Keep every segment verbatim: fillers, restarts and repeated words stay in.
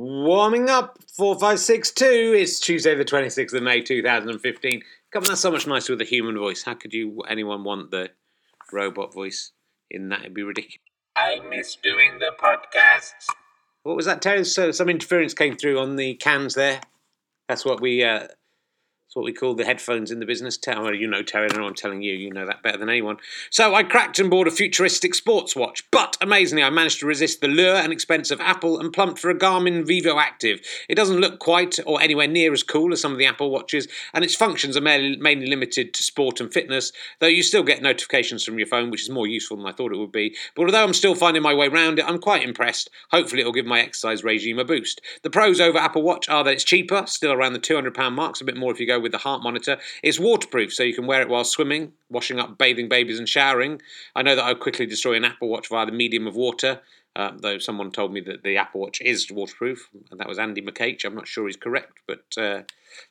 Warming up, four five six two, it's Tuesday the twenty-sixth of May two thousand fifteen. Come on, that's so much nicer with a human voice. How could you, anyone want the robot voice in that? It'd be ridiculous. I miss doing the podcasts. What was that, Terry? So some interference came through on the cans there. That's what we uh, that's what we call the headphones in the business. Well, you know, Terry, I don't know I'm telling you. You know that better than anyone. So I cracked and bought a futuristic sports watch. But, amazingly, I managed to resist the lure and expense of Apple and plumped for a Garmin Vivoactive. It doesn't look quite or anywhere near as cool as some of the Apple watches, and its functions are mainly limited to sport and fitness, though you still get notifications from your phone, which is more useful than I thought it would be. But although I'm still finding my way around it, I'm quite impressed. Hopefully it'll give my exercise regime a boost. The pros over Apple Watch are that it's cheaper, still around the two hundred pounds marks, a bit more if you go with the heart monitor. It's waterproof, so you can wear it while swimming, washing up, bathing babies and showering. I know that I'll quickly destroy an Apple Watch via the medium of water, uh, though someone told me that the Apple Watch is waterproof, and that was Andy McCaich. I'm not sure he's correct, but uh,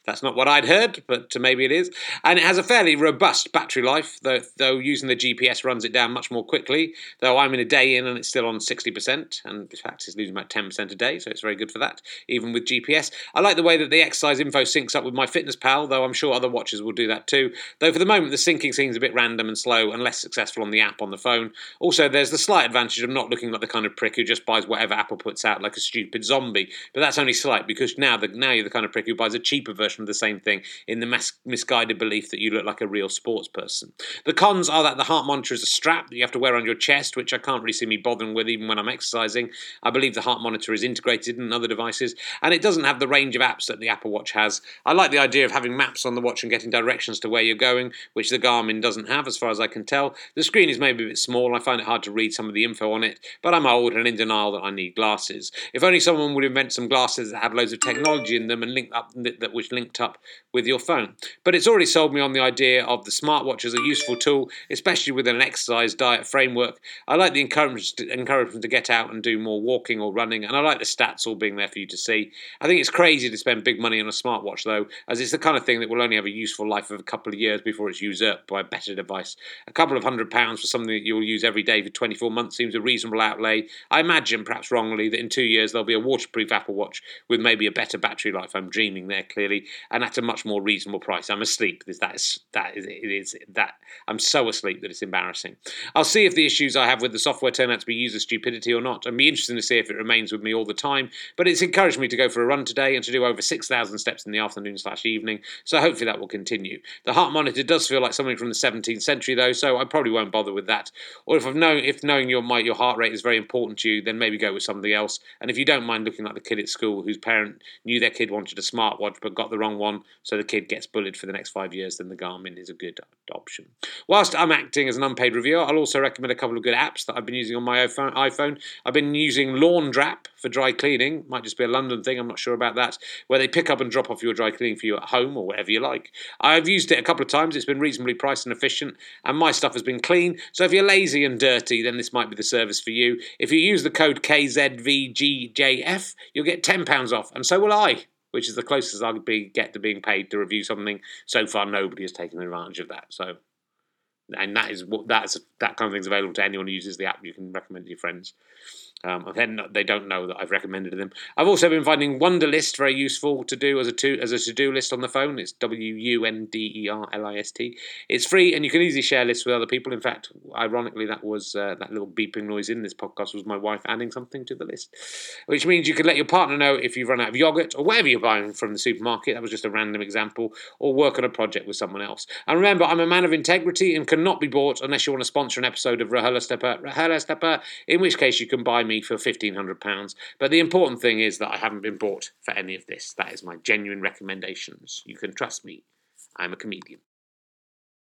that's not what I'd heard, but uh, maybe it is. And it has a fairly robust battery life, though, though using the G P S runs it down much more quickly, though I'm in a day in and it's still on sixty percent, and in fact it's losing about ten percent a day, so it's very good for that, even with G P S. I like the way that the exercise info syncs up with my Fitness Pal, though I'm sure other watches will do that too, though for the moment the syncing seems a bit random and slow and less successful on the app on the phone. Also, there's the slight advantage of not looking like the kind of prick who just buys whatever Apple puts out like a stupid zombie, but that's only slight, because now, the, now you're the kind of prick who buys a cheap version of the same thing in the mas- misguided belief that you look like a real sports person. The cons are that the heart monitor is a strap that you have to wear on your chest, which I can't really see me bothering with even when I'm exercising. I believe the heart monitor is integrated in other devices, and it doesn't have the range of apps that the Apple Watch has. I like the idea of having maps on the watch and getting directions to where you're going, which the Garmin doesn't have as far as I can tell. The screen is maybe a bit small, I find it hard to read some of the info on it, but I'm old and in denial that I need glasses. If only someone would invent some glasses that had loads of technology in them and linked up that which linked up with your phone. But it's already sold me on the idea of the smartwatch as a useful tool, especially within an exercise diet framework. I like the encouragement to, encouragement to get out and do more walking or running, and I like the stats all being there for you to see. I think it's crazy to spend big money on a smartwatch, though, as it's the kind of thing that will only have a useful life of a couple of years before it's usurped by a better device. A couple of hundred pounds for something that you'll use every day for twenty-four months seems a reasonable outlay. I imagine, perhaps wrongly, that in two years there'll be a waterproof Apple Watch with maybe a better battery life. I'm dreaming there, clearly. And at a much more reasonable price. I'm asleep. That is, that is, it is that I'm so asleep that it's embarrassing. I'll see if the issues I have with the software turn out to be user stupidity or not. It'd be interesting to see if it remains with me all the time. But it's encouraged me to go for a run today and to do over six thousand steps in the afternoon slash evening. So hopefully that will continue. The heart monitor does feel like something from the seventeenth century though, so I probably won't bother with that. Or if I've known, if knowing your my, your heart rate is very important to you, then maybe go with something else. And if you don't mind looking like the kid at school whose parent knew their kid wanted a smartwatch but got the wrong one, so the kid gets bullied for the next five years, then the Garmin is a good option. Whilst I'm acting as an unpaid reviewer, I'll also recommend a couple of good apps that I've been using on my iPhone. I've been using Laundrapp for dry cleaning. Might just be a London thing, I'm not sure about that, where they pick up and drop off your dry cleaning for you at home or wherever you like. I've used it a couple of times, it's been reasonably priced and efficient, and my stuff has been clean, so if you're lazy and dirty, then this might be the service for you. If you use the code K Z V G J F, you'll get ten pounds off, and so will I, which is the closest I'll be, get to being paid to review something. So far, nobody has taken advantage of that. So, and that is what that's that kind of thing's available to anyone who uses the app. You can recommend it to your friends. Um, then they don't know that I've recommended them. I've also been finding Wunderlist very useful to do as a to as a to-do list on the phone. It's W U N D E R L I S T. It's free and you can easily share lists with other people. In fact, ironically, that was uh, that little beeping noise in this podcast was my wife adding something to the list, which means you can let your partner know if you've run out of yogurt or whatever you're buying from the supermarket. That was just a random example. Or work on a project with someone else. And remember, I'm a man of integrity and cannot be bought unless you want to sponsor an episode of Rahula Stepper, Rahula Stepper, in which case you can buy me for fifteen hundred pounds. But the important thing is that I haven't been bought for any of this. That is my genuine recommendations. You can trust me. I'm a comedian.